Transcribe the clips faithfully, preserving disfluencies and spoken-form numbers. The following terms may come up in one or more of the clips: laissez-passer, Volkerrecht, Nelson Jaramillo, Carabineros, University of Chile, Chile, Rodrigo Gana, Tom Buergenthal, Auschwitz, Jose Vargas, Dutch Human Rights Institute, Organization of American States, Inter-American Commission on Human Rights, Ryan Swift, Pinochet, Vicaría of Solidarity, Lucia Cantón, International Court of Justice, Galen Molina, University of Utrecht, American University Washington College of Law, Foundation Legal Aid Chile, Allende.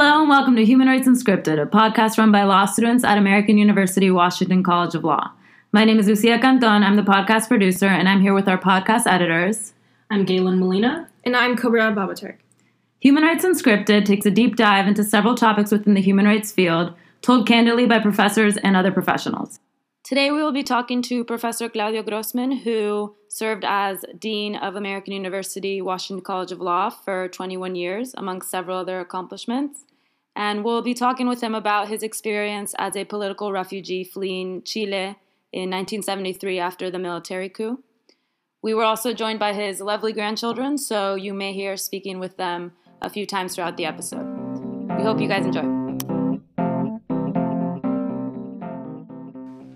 Hello and welcome to Human Rights Unscripted, a podcast run by law students at American University Washington College of Law. My name is Lucia Cantón, I'm the podcast producer, and I'm here with our podcast editors. I'm Galen Molina. And I'm Kobra Babaterk. Human Rights Unscripted takes a deep dive into several topics within the human rights field, told candidly by professors and other professionals. Today we will be talking to Professor Claudio Grossman, who served as Dean of American University Washington College of Law for twenty-one years, among several other accomplishments. And we'll be talking with him about his experience as a political refugee fleeing Chile in nineteen seventy-three after the military coup. We were also joined by his lovely grandchildren, so you may hear speaking with them a few times throughout the episode. We hope you guys enjoy.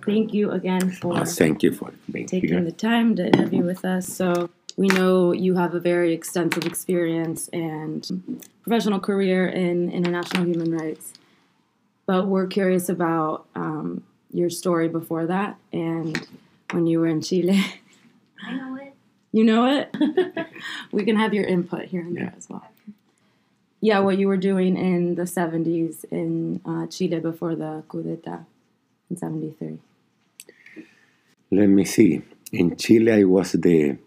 Thank you again for, uh, thank you for being taking here. the time to interview with us. So we know you have a very extensive experience and professional career in international human rights, but we're curious about um, your story before that and when you were in Chile. I know it. You know it? We can have your input here and yeah. there as well. Yeah, what you were doing in the seventies in uh, Chile before the coup d'etat in seventy-three. Let me see. In Chile, I was the,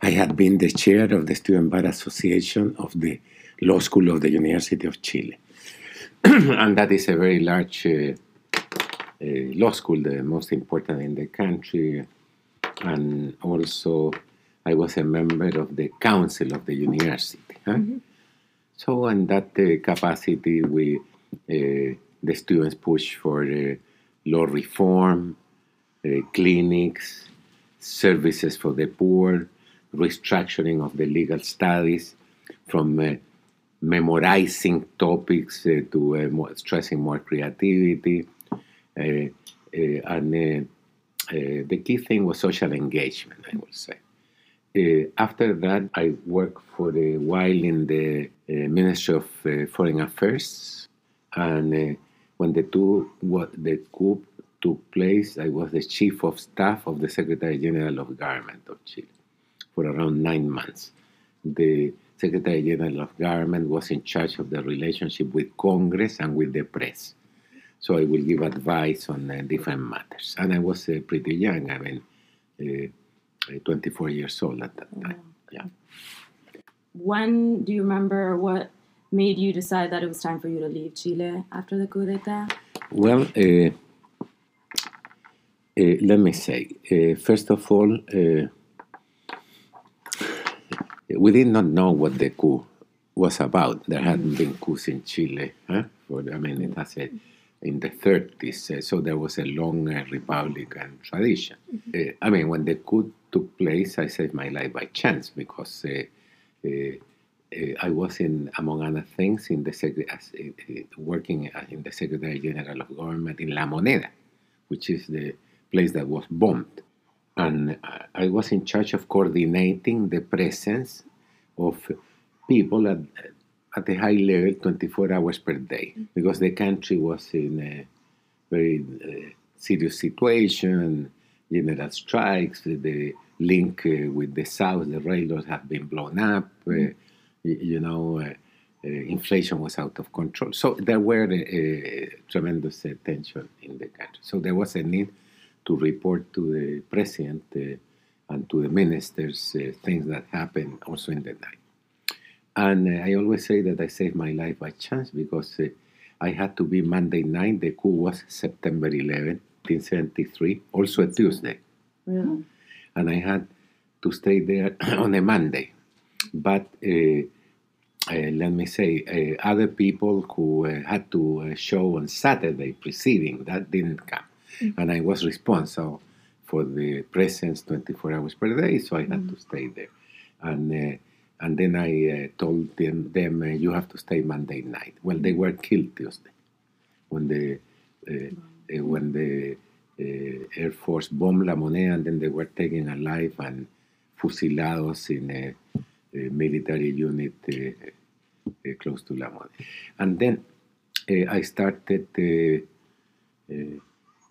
I had been the chair of the Student Bar Association of the Law School of the University of Chile. And that is a very large uh, uh, law school, the most important in the country. And also, I was a member of the council of the university. Huh? Mm-hmm. So, in that uh, capacity, we uh, the students pushed for uh, law reform, Uh, clinics, services for the poor, restructuring of the legal studies, from uh, memorizing topics uh, to uh, more, stressing more creativity. Uh, uh, and uh, uh, the key thing was social engagement, I would say. Uh, after that, I worked for a while in the uh, Ministry of uh, Foreign Affairs. And uh, when the, two, what, the coup took place, I was the chief of staff of the Secretary General of Government of Chile for around nine months. The Secretary General of Government was in charge of the relationship with Congress and with the press. So I will give advice on uh, different matters. And I was uh, pretty young, I mean, uh, twenty-four years old at that time. Yeah. When do you remember what made you decide that it was time for you to leave Chile after the coup d'etat? Well, uh, Uh, let me say, uh, first of all, uh, we did not know what the coup was about. There hadn't been coups in Chile. Huh? For, I mean, it has a, in the thirties, uh, so there was a long uh, Republican tradition. Mm-hmm. uh, I mean, when the coup took place, I saved my life by chance because uh, uh, uh, I was, in, among other things, in the sec- as, uh, uh, working in the Secretary General of Government in La Moneda, which is the place that was bombed. And I was in charge of coordinating the presence of people at at a high level twenty-four hours per day, because the country was in a very uh, serious situation, general strikes, the link uh, with the south, the railroads have been blown up, uh, you know, uh, uh, inflation was out of control. So there were uh, tremendous uh, tension in the country. So there was a need to report to the president uh, and to the ministers uh, things that happened also in the night. And uh, I always say that I saved my life by chance because uh, I had to be Monday night. The coup was September eleventh, nineteen seventy-three, also a Tuesday. Yeah. And I had to stay there on a Monday. But uh, uh, let me say, uh, other people who uh, had to uh, show on Saturday preceding that didn't come. Mm-hmm. And I was responsible for the presence twenty-four hours per day, so I had mm-hmm. to stay there. And uh, and then I uh, told them, them uh, you have to stay Monday night. Well, they were killed Tuesday when the uh, mm-hmm. uh, when the uh, Air Force bombed La Moneda, and then they were taken alive and fusilados in a, a military unit uh, uh, close to La Moneda. And then uh, I started. Uh, uh,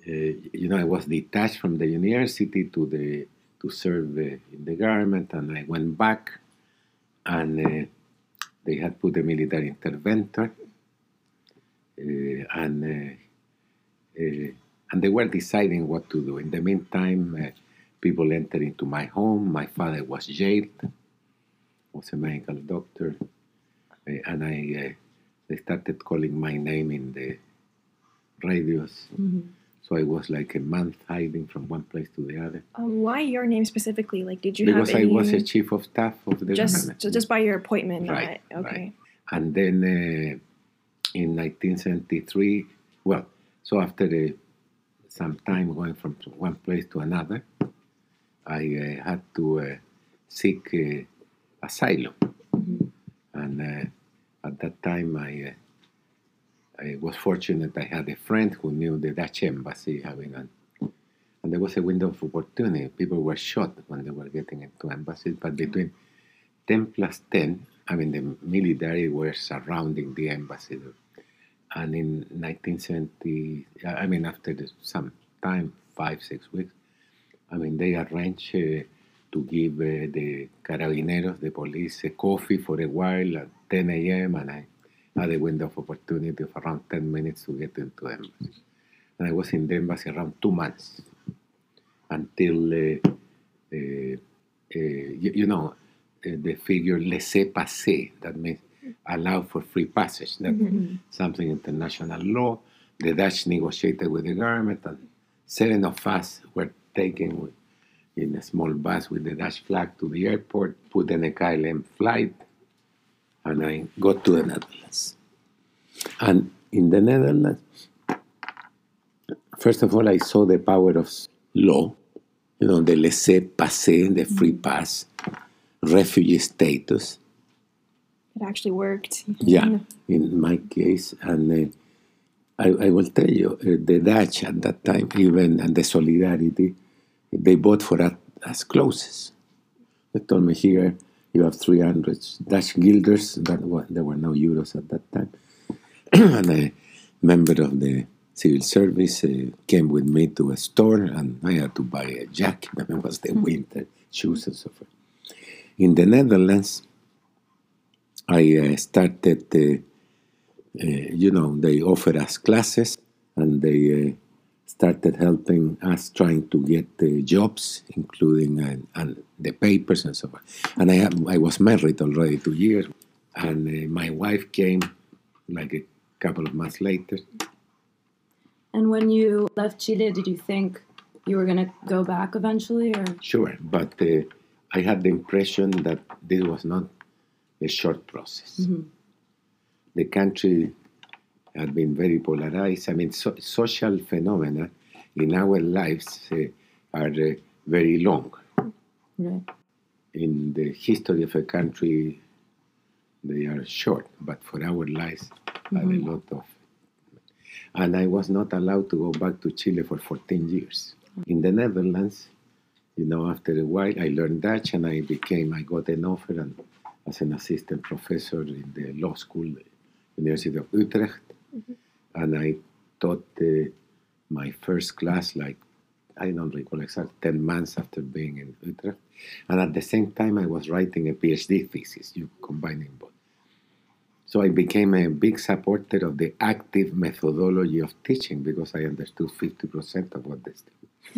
Uh, you know, I was detached from the university to the to serve uh, in the government, and I went back, and uh, They had put a military interventor, uh, and uh, uh, and they were deciding what to do. In the meantime, uh, people entered into my home. My father was jailed, was a medical doctor, uh, and I uh, they started calling my name in the radios. Mm-hmm. So I was like a month hiding from one place to the other. Um, why your name specifically? Like, did you because have any... I was a chief of staff of the just government. So just by your appointment, right? Not, okay. Right. And then uh, in nineteen seventy-three, well, so after uh, some time going from one place to another, I uh, had to uh, seek uh, asylum, mm-hmm. and uh, at that time I. Uh, I was fortunate I had a friend who knew the Dutch embassy having an, and there was a window of opportunity. People were shot when they were getting into embassies, but between ten plus ten, I mean, the military were surrounding the embassy. And in nineteen seventy, I mean, after some time, five, six weeks, I mean, they arranged uh, to give uh, the carabineros, the police, a coffee for a while at ten a m, and I had a window of opportunity of around ten minutes to get into the embassy. And I was in the embassy around two months until, uh, uh, uh, you, you know, uh, the figure laissez passer, that means allow for free passage. That's mm-hmm. something international law. The Dutch negotiated with the government, and seven of us were taken with, in a small bus with the Dutch flag to the airport, put in a K L M flight, and I got to the Netherlands. And in the Netherlands, first of all, I saw the power of law, you know, the laissez-passer, the free pass, refugee status. It actually worked. Yeah, in my case. And uh, I, I will tell you, uh, the Dutch at that time, even, and the Solidarity, they bought for us as clothes. They told me, here, you have three hundred Dutch guilders. That was, there were no euros at that time. And a member of the civil service uh, came with me to a store, and I had to buy a jacket. I mean, it was the winter, shoes and so forth. In the Netherlands, I uh, started, uh, uh, you know, they offered us classes, and they uh, started helping us trying to get uh, jobs, including uh, and the papers and so on. And I have, I was married already two years, and uh, my wife came like a couple of months later. And when you left Chile, did you think you were going to go back eventually? Or? Sure, but uh, I had the impression that this was not a short process. Mm-hmm. The country had been very polarized. I mean, so, social phenomena in our lives uh, are uh, very long. Yeah. In the history of a country, they are short, but for our lives, mm-hmm. are a lot of. And I was not allowed to go back to Chile for fourteen years. In the Netherlands, you know, after a while, I learned Dutch, and I became, I got an offer and, as an assistant professor in the law school, University of Utrecht. Mm-hmm. And I taught uh, my first class, like, I don't recall exactly, ten months after being in Utrecht. And at the same time, I was writing a PhD thesis, you combining both. So I became a big supporter of the active methodology of teaching, because I understood fifty percent of what they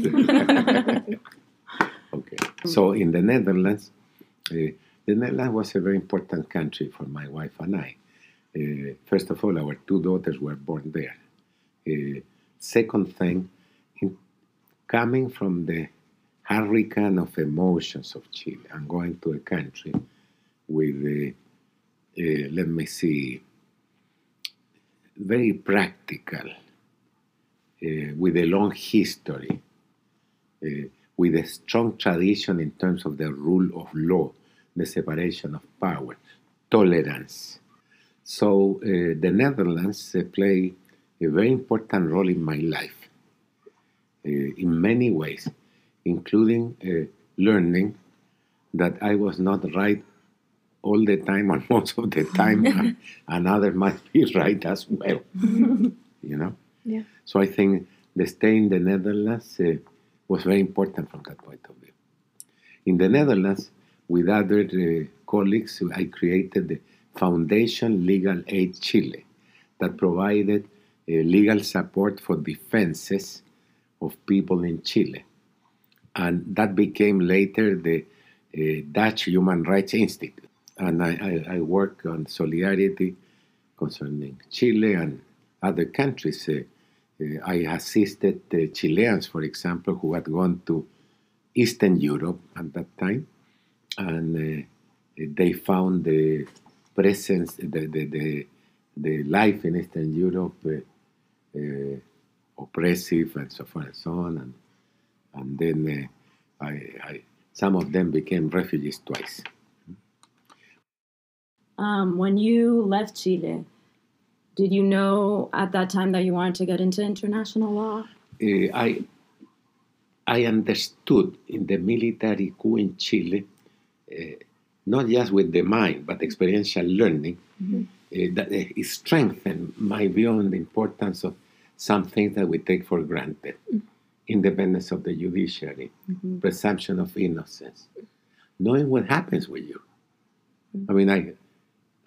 do. Okay. So in the Netherlands, uh, the Netherlands was a very important country for my wife and I. Uh, first of all, our two daughters were born there. Uh, second thing, in coming from the hurricane of emotions of Chile and going to a country with, uh, uh, let me see, very practical, uh, with a long history, uh, with a strong tradition in terms of the rule of law, the separation of power, tolerance. So uh, the Netherlands uh, play a very important role in my life, uh, in many ways, including uh, learning that I was not right all the time, or most of the time, and another might be right as well, you know? Yeah. So I think the stay in the Netherlands uh, was very important from that point of view. In the Netherlands, with other uh, colleagues, I created the Foundation Legal Aid Chile, that provided uh, legal support for defenses of people in Chile. And that became later the uh, Dutch Human Rights Institute. And I, I, I work on solidarity concerning Chile and other countries. Uh, uh, I assisted uh, Chileans, for example, who had gone to Eastern Europe at that time, and uh, they found the presence, the, the, the, the life in Eastern Europe uh, uh, oppressive and so forth and so on. And, and then uh, I, I, some of them became refugees twice. Um, when you left Chile, did you know at that time that you wanted to get into international law? Uh, I, I understood in the military coup in Chile, uh, not just with the mind, but experiential learning, mm-hmm. uh, that it strengthened my view on the importance of some things that we take for granted. Mm-hmm. Independence of the judiciary, mm-hmm. presumption of innocence, knowing what happens with you. Mm-hmm. I mean, I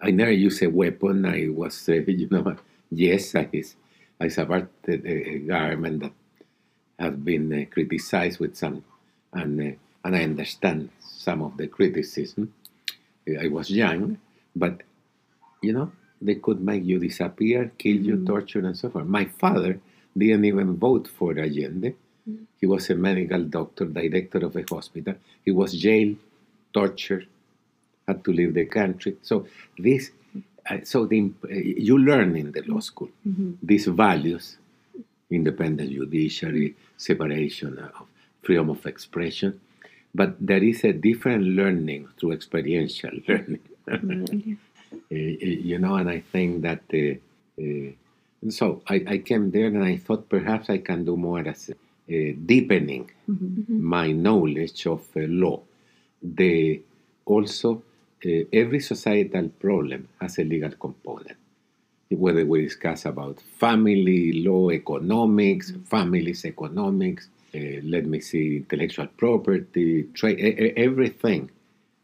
I never used a weapon. I was, uh, you know, yes, I, I survived a government that has been uh, criticized with some, and, uh, and I understand some of the criticism. I was young, but, you know, they could make you disappear, kill you, mm-hmm. torture, and so forth. My father didn't even vote for Allende. He was a medical doctor, director of a hospital. He was jailed, tortured, had to leave the country. So this, uh, so the, uh, you learn in the law school mm-hmm. these values: independent judiciary, separation of freedom of expression. But there is a different learning through experiential learning, mm-hmm. uh, you know. And I think that. Uh, uh, so I, I came there, and I thought perhaps I can do more as. Uh, deepening mm-hmm. my knowledge of uh, law. The, also, uh, every societal problem has a legal component. Whether we discuss about family law economics, mm-hmm. families economics, uh, let me see, intellectual property, trade, a- everything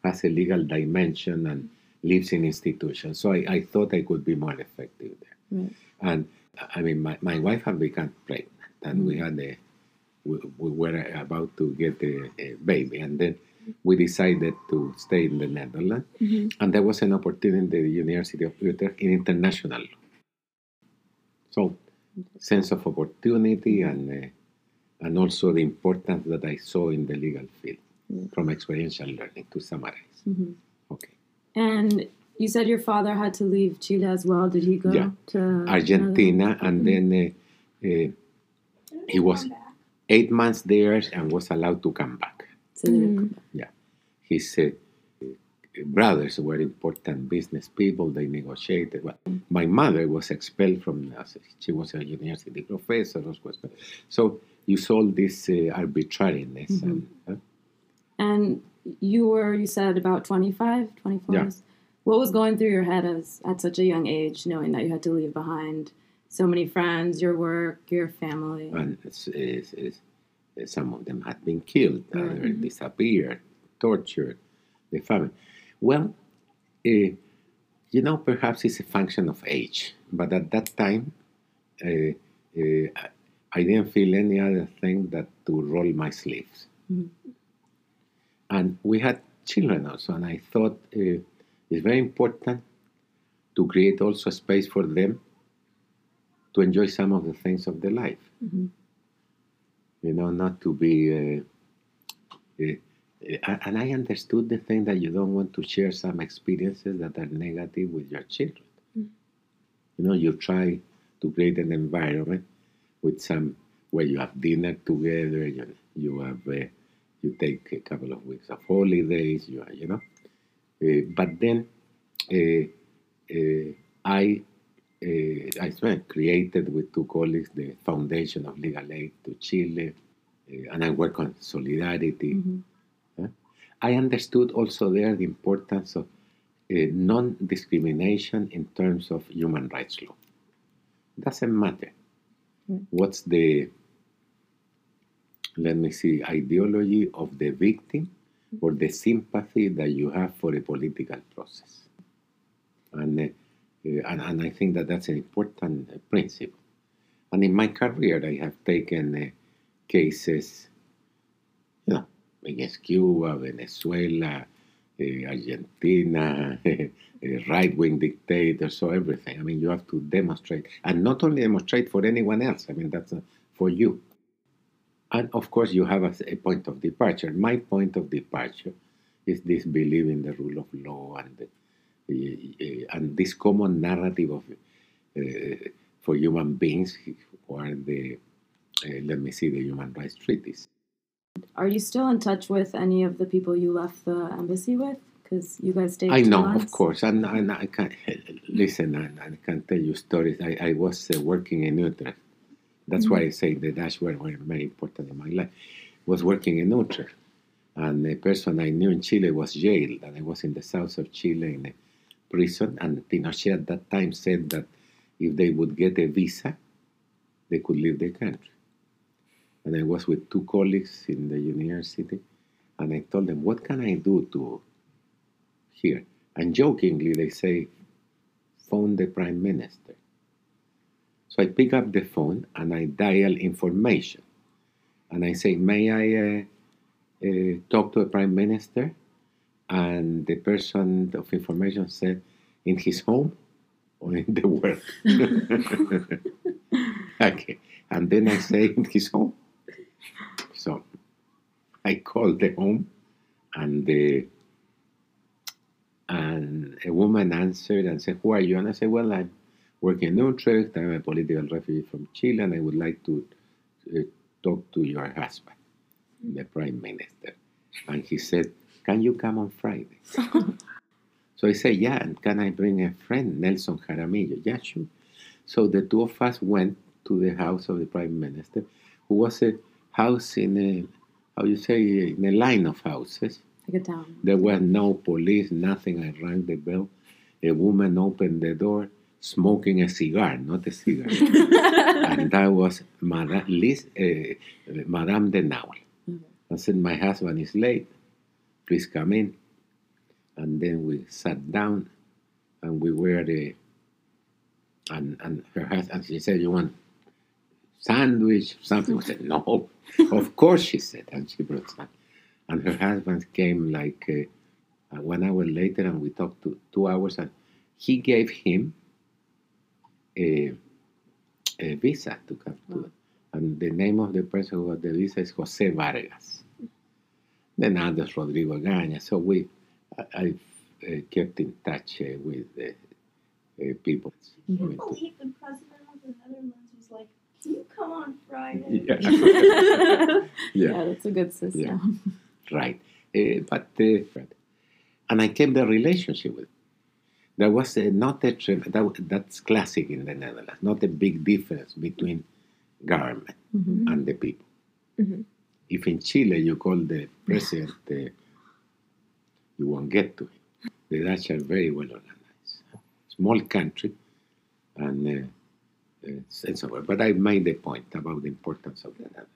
has a legal dimension and lives in institutions. So I, I thought I could be more effective there. Mm. And I mean, my, my wife had become pregnant, and mm-hmm. we had a We, we were about to get a, a baby, and then we decided to stay in the Netherlands. Mm-hmm. And there was an opportunity in the University of Utrecht in international law. So, sense of opportunity and uh, and also the importance that I saw in the legal field mm-hmm. from experiential learning, to summarize. Mm-hmm. Okay. And you said your father had to leave Chile as well. Did he go yeah. to Argentina? Another? And mm-hmm. then uh, uh, he was. Eight months there and was allowed to come back. Mm. Yeah, his uh, brothers were important business people. They negotiated. Well, my mother was expelled from. She was a university professor. So you saw this uh, arbitrariness. Mm-hmm. And, uh, and you were, you said, about twenty-five, twenty-four. Yeah. What was going through your head as at such a young age, knowing that you had to leave behind so many friends, your work, your family? And it's, it's, it's, some of them had been killed, others mm-hmm. disappeared, tortured, the family. Well, uh, you know, perhaps it's a function of age, but at that time, uh, uh, I didn't feel any other thing than to roll my sleeves. Mm-hmm. And we had children also, and I thought uh, it's very important to create also space for them to enjoy some of the things of their life. Mm-hmm. You know, not to be... Uh, uh, and I understood the thing that you don't want to share some experiences that are negative with your children. Mm-hmm. You know, you try to create an environment with some... where you have dinner together, you, you, have, uh, you take a couple of weeks of holidays, you, you know. Uh, but then uh, uh, I... Uh, I created with two colleagues the Foundation of Legal Aid to Chile, uh, and I work on solidarity. Mm-hmm. uh, I understood also there the importance of uh, non-discrimination in terms of human rights law. It doesn't matter. Mm-hmm. What's the, let me see, ideology of the victim or the sympathy that you have for a political process. And, uh, uh, and, and I think that that's an important uh, principle. And in my career, I have taken uh, cases, you know, against Cuba, Venezuela, uh, Argentina, right-wing dictators, so everything. I mean, you have to demonstrate, and not only demonstrate for anyone else. I mean, that's uh, for you. And of course, you have a, a point of departure. My point of departure is this belief in the rule of law and the, uh, and this common narrative of uh, for human beings who are the uh, let me see the human rights treaties. Are you still in touch with any of the people you left the embassy with? Because you guys stayed. I know, months. Of course, and, and I can listen. And I can tell you stories. I, I was uh, working in Utrecht. That's mm-hmm. why I say the Dutch were very important in my life. Was working in Utrecht, and the person I knew in Chile was jailed, and I was in the south of Chile in a prison. And Pinochet at that time said that if they would get a visa, they could leave the country. And I was with two colleagues in the university, and I told them, what can I do to here? And jokingly, they say, phone the prime minister. So I pick up the phone, and I dial information. And I say, may I uh, uh, talk to the prime minister? And the person of information said, in his home or in the world? Okay. And then I say, in his home. So I called the home, and the, and a woman answered and said, who are you? And I said, well, I'm working in Utrecht. I'm a political refugee from Chile, and I would like to uh, talk to your husband, the prime minister. And he said, can you come on Friday? So I said, yeah, and can I bring a friend, Nelson Jaramillo? Yeah, sure. So the two of us went to the house of the prime minister, who was a house in a, how you say, in a line of houses. Like a town. There were no police, nothing. I rang the bell. A woman opened the door, smoking a cigar, not a cigar. And that was Madame, Liz, uh, Madame de Naule. Mm-hmm. I said, my husband is late. Please come in. And then we sat down, and we were the, uh, and, and her husband, and she said, you want sandwich, something? I said, no. Of course, she said, and she brought sandwich. And her husband came like uh, one hour later, and we talked to two hours, and he gave him a, a visa to come wow. to. And the name of the person who got the visa is Jose Vargas. Then others, Rodrigo Gana. So we, I, I uh, kept in touch uh, with uh, uh, people. Mm-hmm. People hate the president of the Netherlands. Was like, do you come on Friday? Yeah, yeah. Yeah, that's a good system. Yeah. Right. Uh, but, uh, and I kept the relationship with him. There was uh, not a, that, that's classic in the Netherlands, not a big difference between government mm-hmm. and the people. Mm-hmm. If in Chile you call the president, uh, you won't get to it. The Dutch are very well organized. Small country, and... Uh, and so on. But I made the point about the importance of the Netherlands.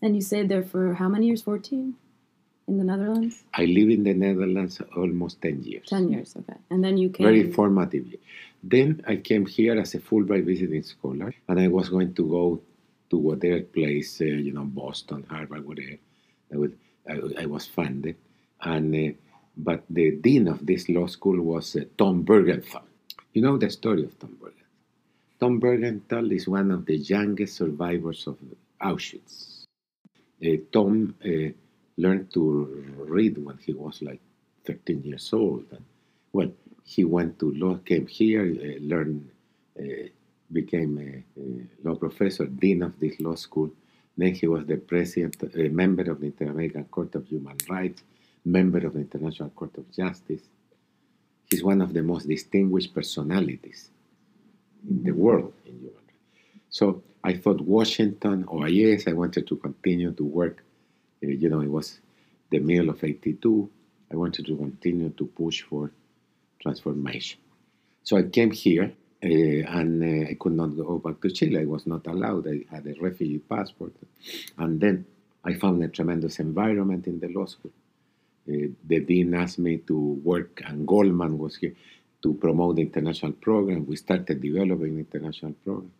And you stayed there for how many years? fourteen? In the Netherlands? I lived in the Netherlands almost ten years. ten years, okay. And then you came... Very formatively. Then I came here as a Fulbright visiting scholar, and I was going to go to whatever place, uh, you know, Boston, Harvard, whatever. I, would, I, I was funded. And, uh, but the dean of this law school was uh, Tom Buergenthal. You know the story of Tom Buergenthal? Tom Buergenthal is one of the youngest survivors of Auschwitz. Uh, Tom uh, learned to read when he was like thirteen years old. And, well, he went to law, came here, uh, learned, uh, became a, a law professor, dean of this law school. Then he was the president, a member of the Inter-American Court of Human Rights, member of the International Court of Justice. He's one of the most distinguished personalities in the world, in Europe. So I thought Washington, or yes, I wanted to continue to work. Uh, you know, it was the middle of eighty-two. I wanted to continue to push for transformation. So I came here, uh, and uh, I could not go back to Chile. I was not allowed. I had a refugee passport. And then I found a tremendous environment in the law school. Uh, the dean asked me to work, and Goldman was here, to promote the international program. We started developing the international program.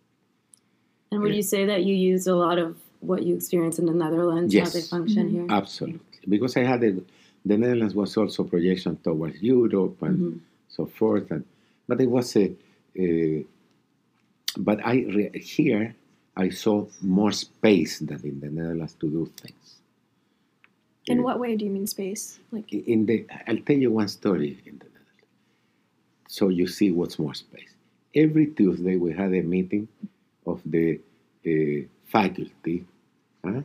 And would uh, you say that you used a lot of what you experienced in the Netherlands, yes, how they function mm-hmm. here? Absolutely. Because I had a, the Netherlands was also projection towards Europe and mm-hmm. so forth. And, but it was a... a but I re, here, I saw more space than in the Netherlands to do things. In uh, what way do you mean space? Like in the, I'll tell you one story in the Netherlands. So you see what's more space. Every Tuesday we had a meeting of the uh, faculty huh,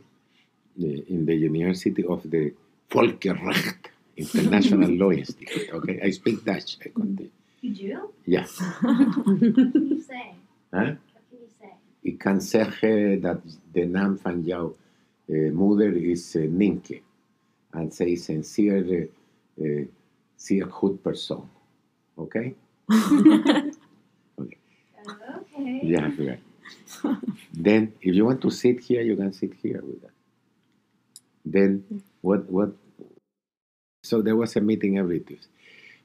in the University of the Volkerrecht, International Law Institute. Okay, I speak Dutch. I continue. You do? Yes. What can you say? Huh? What can you say? Ik kan zeggen dat de naam van jouw uh, moeder is uh, Ninke. En zij is een zeer, uh, uh, zeer goed persoon. Okay? Okay. Okay. Yeah, right. Then, if you want to sit here, you can sit here with us. Then, what, what? So there was a meeting every Tuesday.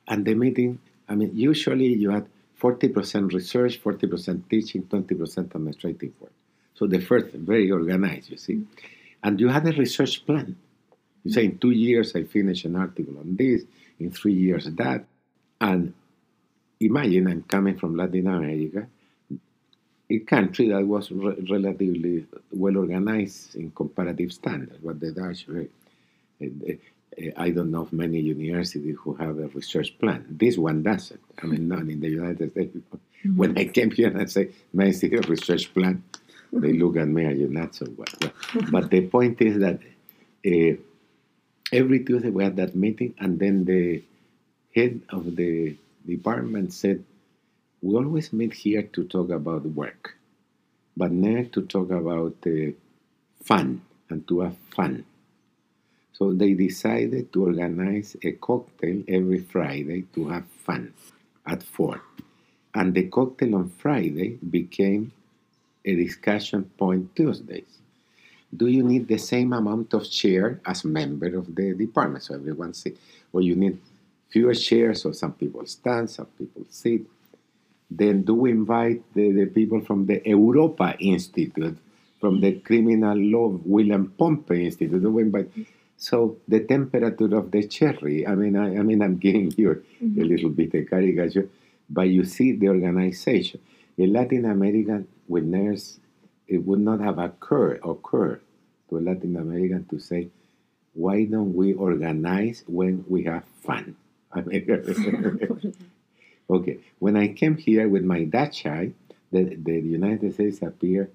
And the meeting, I mean, usually you had forty percent research, forty percent teaching, twenty percent administrative work. So the first, very organized, you see. Mm-hmm. And you had a research plan. You mm-hmm. say, in two years, I finish an article on this. In three years, that. And imagine I'm coming from Latin America, a country that was re relatively well organized in comparative standards. But the Dutch, I don't know of many universities who have a research plan. This one doesn't. I mean, not in the United States. Mm-hmm. When I came here and I say, may I see a research plan? They look at me, are you not so well? But the point is that uh, every Tuesday we had that meeting, and then the head of the department said, we always meet here to talk about work, but never to talk about uh, fun and to have fun. So they decided to organize a cocktail every Friday to have fun at four. And the cocktail on Friday became a discussion point Tuesdays. Do you need the same amount of chair as member of the department? So everyone said, well, you need fewer chairs, so some people stand, some people sit. Then do we invite the, the people from the Europa Institute, from the Criminal Law Willem Pompe Institute? Do we invite? So the temperature of the cherry, I mean, I, I mean, I'm giving you mm-hmm. a little bit of caricature, but you see the organization. A Latin American with nurse, it would not have occurred, occurred to a Latin American to say, why don't we organize when we have fun? I mean, okay, when I came here with my Dutch eye, the, the United States appeared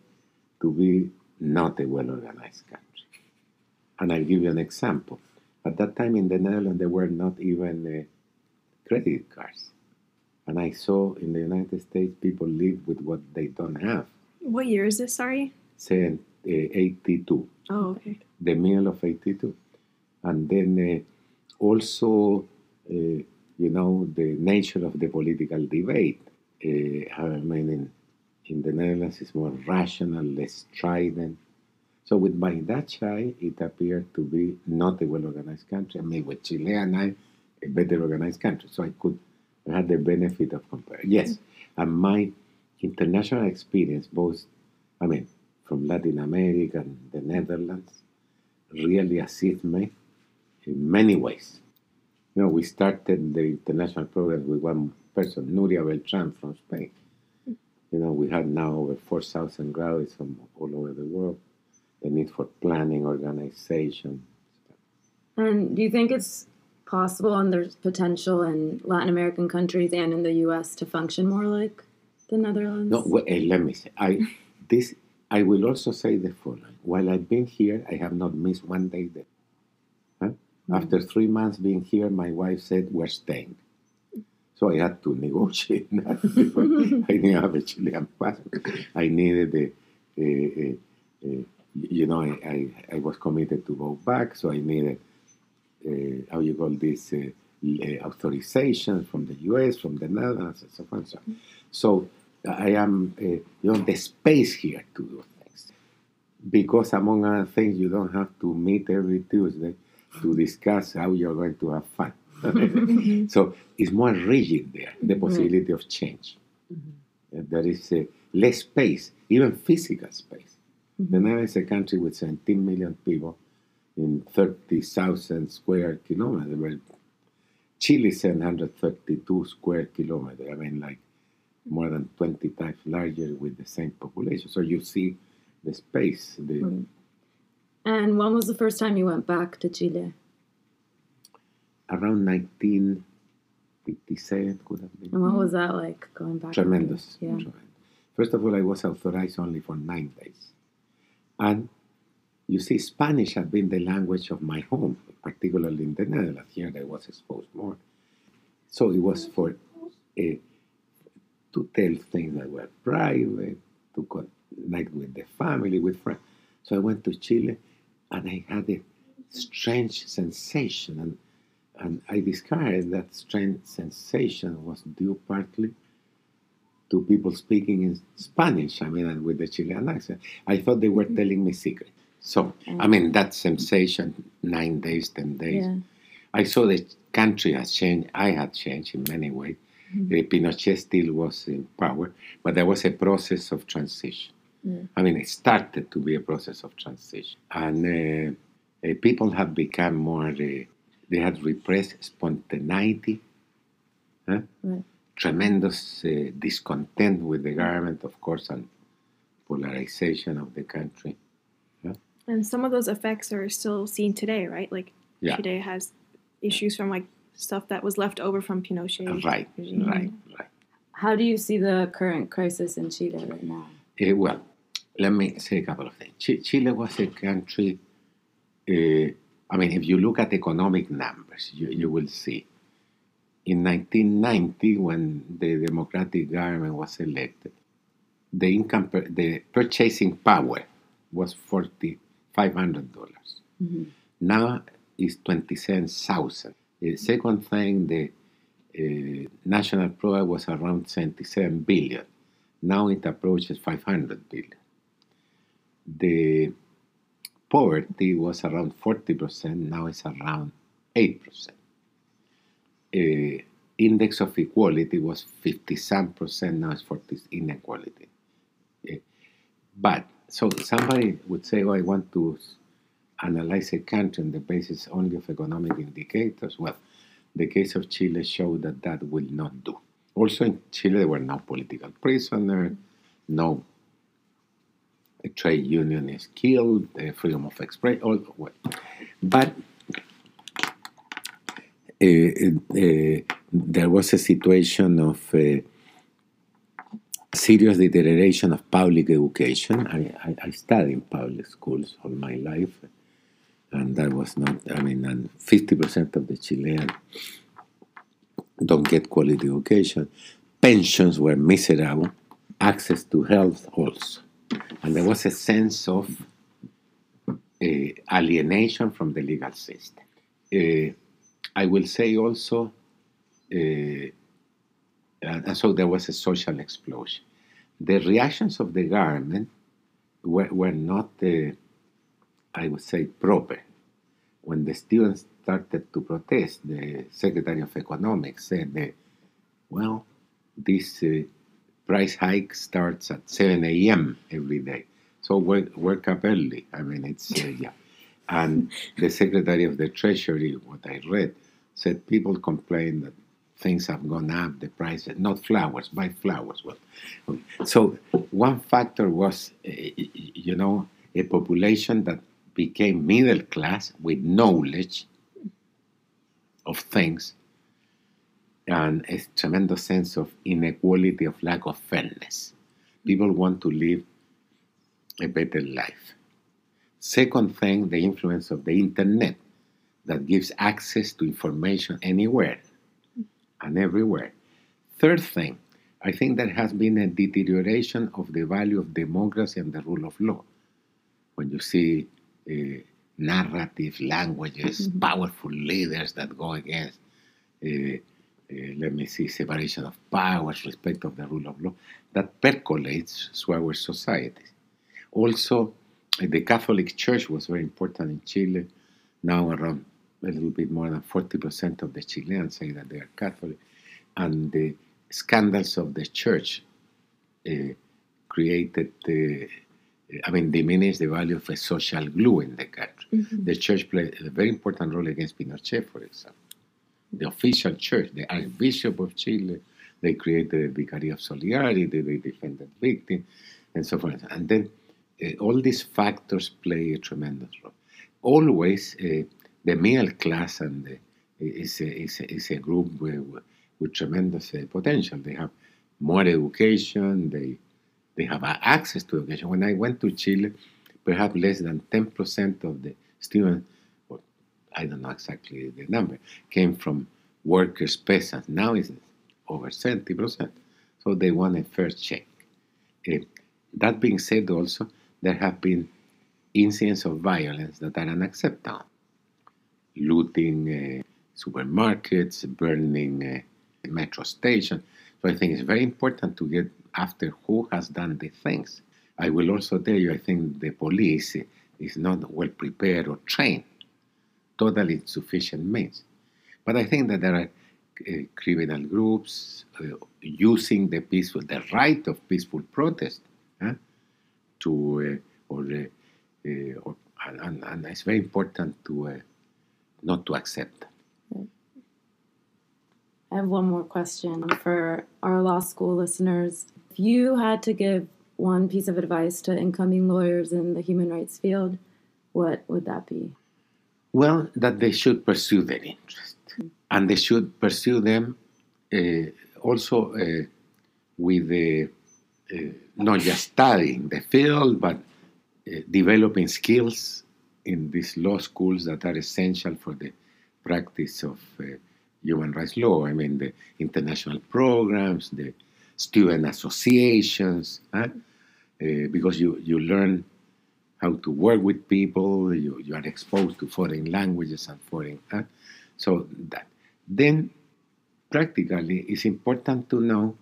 to be not a well-organized country. And I'll give you an example. At that time in the Netherlands, there were not even uh, credit cards. And I saw in the United States, people live with what they don't have. What year is this, sorry? Say, uh, eighty-two. Oh, okay. The middle of eighty-two. And then uh, also... Uh, you know, the nature of the political debate. Uh, I mean, in, in the Netherlands, it's more rational, less strident. So with my Dutch eye, it appeared to be not a well-organized country. I mean, with Chilean eye, a better organized country. So I could I had the benefit of comparing. Yes, and my international experience, both, I mean, from Latin America and the Netherlands, really assisted me in many ways. You know, we started the international program with one person, Nuria Beltran from Spain. You know, we have now over four thousand graduates from all over the world. The need for planning, organization. And do you think it's possible, and there's potential in Latin American countries and in the U S to function more like the Netherlands? No, well, hey, let me say, I, this, I will also say the following. While I've been here, I have not missed one day there. After three months being here, my wife said, we're staying. So I had to negotiate that. I didn't have a Chilean passport. I needed a, a, a, a you know, I, I, I was committed to go back, so I needed, a, how you call this, a, a authorization from the U S, from the Netherlands, and so on and so on. So I am, a, you know, the space here to do things. Because among other things, you don't have to meet every Tuesday to discuss how you're going to have fun. Mm-hmm. So it's more rigid there, the possibility mm-hmm. of change. Mm-hmm. And there is uh, less space, even physical space. Mm-hmm. Venezuela is a country with seventeen million people in thirty thousand square kilometers. Well, Chile is seven hundred thirty-two square kilometers. I mean, like more than twenty times larger with the same population. So you see the space. The mm-hmm. And when was the first time you went back to Chile? Around nineteen fifty-seven, could have been. And what was that like, going back? Tremendous. Yeah. Tremendous. First of all, I was authorized only for nine days. And you see, Spanish had been the language of my home, particularly in the Netherlands. Here I was exposed more. So it was for uh, to tell things that were private, to connect with the family, with friends. So I went to Chile, and I had a strange sensation, and, and I discovered that strange sensation was due partly to people speaking in Spanish, I mean, and with the Chilean accent. I thought they were telling me secrets. So, I mean, that sensation, nine days, ten days, yeah. I saw the country has changed. I had changed in many ways. Mm-hmm. Pinochet still was in power, but there was a process of transition. Yeah. I mean, it started to be a process of transition. And uh, uh, people had become more, uh, they had repressed spontaneity, huh? Right. Tremendous uh, discontent with the government, of course, and polarization of the country. Huh? And some of those effects are still seen today, right? Like, yeah. Today has issues from, like, stuff that was left over from Pinochet. Uh, right, regime. right, right. How do you see the current crisis in Chile right now? Uh, well, let me say a couple of things. Ch- Chile was a country, uh, I mean, if you look at economic numbers, you, you will see. In nineteen ninety, when the democratic government was elected, the income, per- the purchasing power was forty five hundred dollars. Mm-hmm. Now it's twenty-seven thousand. The second thing, the uh, national product was around seventy-seven billion. Now it approaches five hundred billion. The poverty was around forty percent, now it's around eight percent. Uh, index of equality was fifty-some percent, now it's forty inequality. Uh, but, so somebody would say, oh, I want to analyze a country on the basis only of economic indicators. Well, the case of Chile showed that that will not do. Also in Chile, there were no political prisoners, no a trade union is killed, uh, freedom of expression, all the way. But uh, uh, there was a situation of uh, serious deterioration of public education. I, I, I studied in public schools all my life, and that was not, I mean, and fifty percent of the Chilean don't get quality education. Pensions were miserable. Access to health also. And there was a sense of uh, alienation from the legal system. Uh, I will say also, uh, and so there was a social explosion. The reactions of the government were, were not, uh, I would say, proper. When the students started to protest, the Secretary of Economics said that, well, this uh, price hike starts at seven a.m. every day, so work, work up early. I mean, it's, uh, yeah. And the Secretary of the Treasury, what I read, said people complain that things have gone up, the prices, not flowers, buy flowers. Well, okay. So one factor was, uh, you know, a population that became middle class with knowledge of things, and a tremendous sense of inequality, of lack of fairness. People want to live a better life. Second thing, the influence of the internet that gives access to information anywhere and everywhere. Third thing, I think there has been a deterioration of the value of democracy and the rule of law. When you see uh, narrative, languages, mm-hmm. powerful leaders that go against, uh, uh, let me see, separation of powers, respect of the rule of law, that percolates through our societies. Also, uh, the Catholic Church was very important in Chile. Now around a little bit more than forty percent of the Chileans say that they are Catholic, and the scandals of the church uh, created, the, I mean, diminished the value of a social glue in the country. Mm-hmm. The church played a very important role against Pinochet, for example. The official church, the Archbishop of Chile, they created the Vicaría of Solidarity, they, they defended victims, and so forth. And then uh, all these factors play a tremendous role. Always, uh, the middle class and the, is, a, is, a, is a group with, with tremendous uh, potential. They have more education, they they have access to education. When I went to Chile, perhaps less than ten percent of the students, or I don't know exactly the number, came from workers, peasants. Now it's over seventy percent. So they want a fair check. Uh, that being said also, there have been incidents of violence that are unacceptable. Looting uh, supermarkets, burning uh, metro stations. So I think it's very important to get after who has done the things. I will also tell you, I think the police is not well prepared or trained, totally insufficient means. But I think that there are uh, criminal groups uh, using the peaceful, the right of peaceful protest, huh, to uh, or, uh, uh, or and, and it's very important to uh, not to accept. I have one more question for our law school listeners. If you had to give one piece of advice to incoming lawyers in the human rights field, what would that be? Well, that they should pursue their interest. Mm-hmm. And they should pursue them uh, also uh, with uh, uh, not just studying the field, but uh, developing skills in these law schools that are essential for the practice of uh, human rights law. I mean, the international programs, the student associations, huh? uh, because you, you learn how to work with people, you, you are exposed to foreign languages and foreign... Huh? So that. Then, practically, it's important to know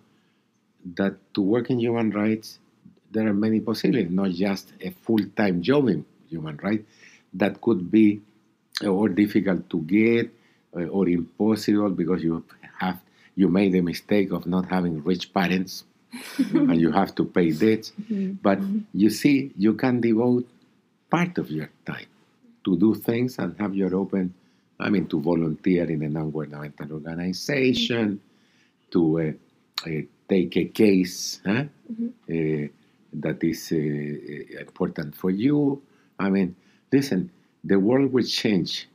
that to work in human rights, there are many possibilities, not just a full-time job in human rights, that could be or difficult to get, or impossible because you have you made the mistake of not having rich parents and you have to pay debts. Mm-hmm. But mm-hmm. you see, you can devote part of your time to do things and have your open, I mean, to volunteer in a non-governmental organization, mm-hmm. to uh, uh, take a case huh? mm-hmm. uh, that is uh, important for you. I mean, listen, the world will change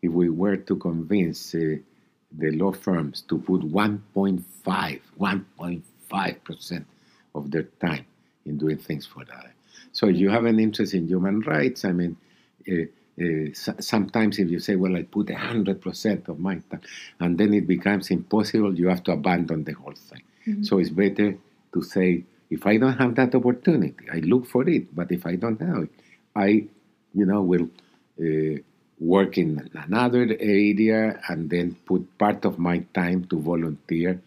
if we were to convince uh, the law firms to put one point five percent of their time in doing things for that. So if you have an interest in human rights, I mean, uh, uh, sometimes if you say, well, I put one hundred percent of my time, and then it becomes impossible, you have to abandon the whole thing. Mm-hmm. So it's better to say, if I don't have that opportunity, I look for it, but if I don't have it, I, you know, will... Uh, work in another area and then put part of my time to volunteer,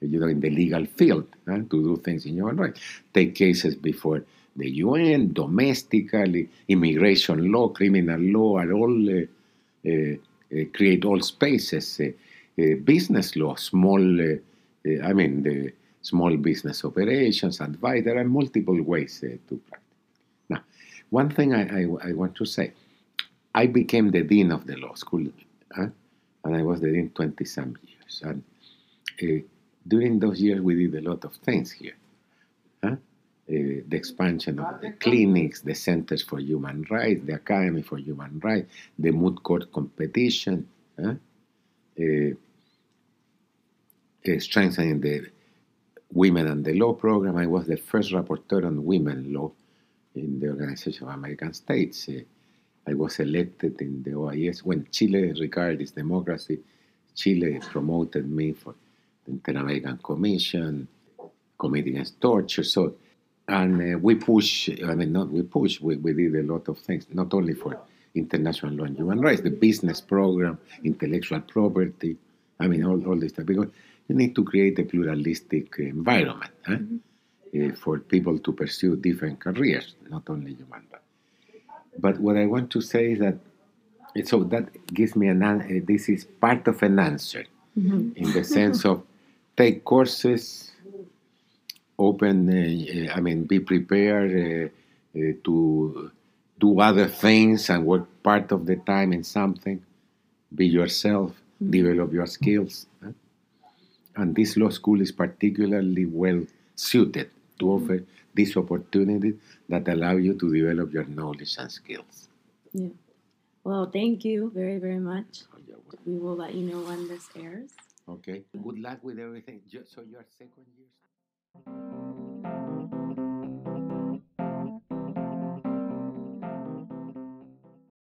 you know, in the legal field, huh, to do things in human rights. Take cases before the U N, domestically, immigration law, criminal law, are all uh, uh, uh, create all spaces. Uh, uh, business law, small, uh, uh, I mean, the small business operations, advice. There are multiple ways uh, to practice. Now, one thing I, I, I want to say. I became the dean of the law school, huh? and I was the dean twenty-some years. And uh, during those years, we did a lot of things here. Huh? Uh, the expansion of the clinics, the Centers for Human Rights, the Academy for Human Rights, the moot court competition, huh? uh, uh, strengthening the Women and the Law program. I was the first rapporteur on women law in the Organization of American States. Uh, I was elected in the O I S. When Chile regarded its democracy, Chile promoted me for the Inter-American Commission, Committee Against Torture. So, and uh, we push, I mean, not we push, we, we did a lot of things, not only for international law and human rights, the business program, intellectual property, I mean, all, all this stuff. Because you need to create a pluralistic environment huh? mm-hmm. uh, for people to pursue different careers, not only human rights. But what I want to say is that So that gives me an answer. This is part of an answer, mm-hmm. in the sense of take courses, open, uh, I mean, be prepared uh, uh, to do other things and work part of the time in something, be yourself, mm-hmm. develop your skills. Huh? And this law school is particularly well suited to mm-hmm. offer these opportunities that allow you to develop your knowledge and skills. Yeah. Well, thank you very, very much. Oh, you're welcome. We will let you know when this airs. Okay. Good luck with everything. So your second year.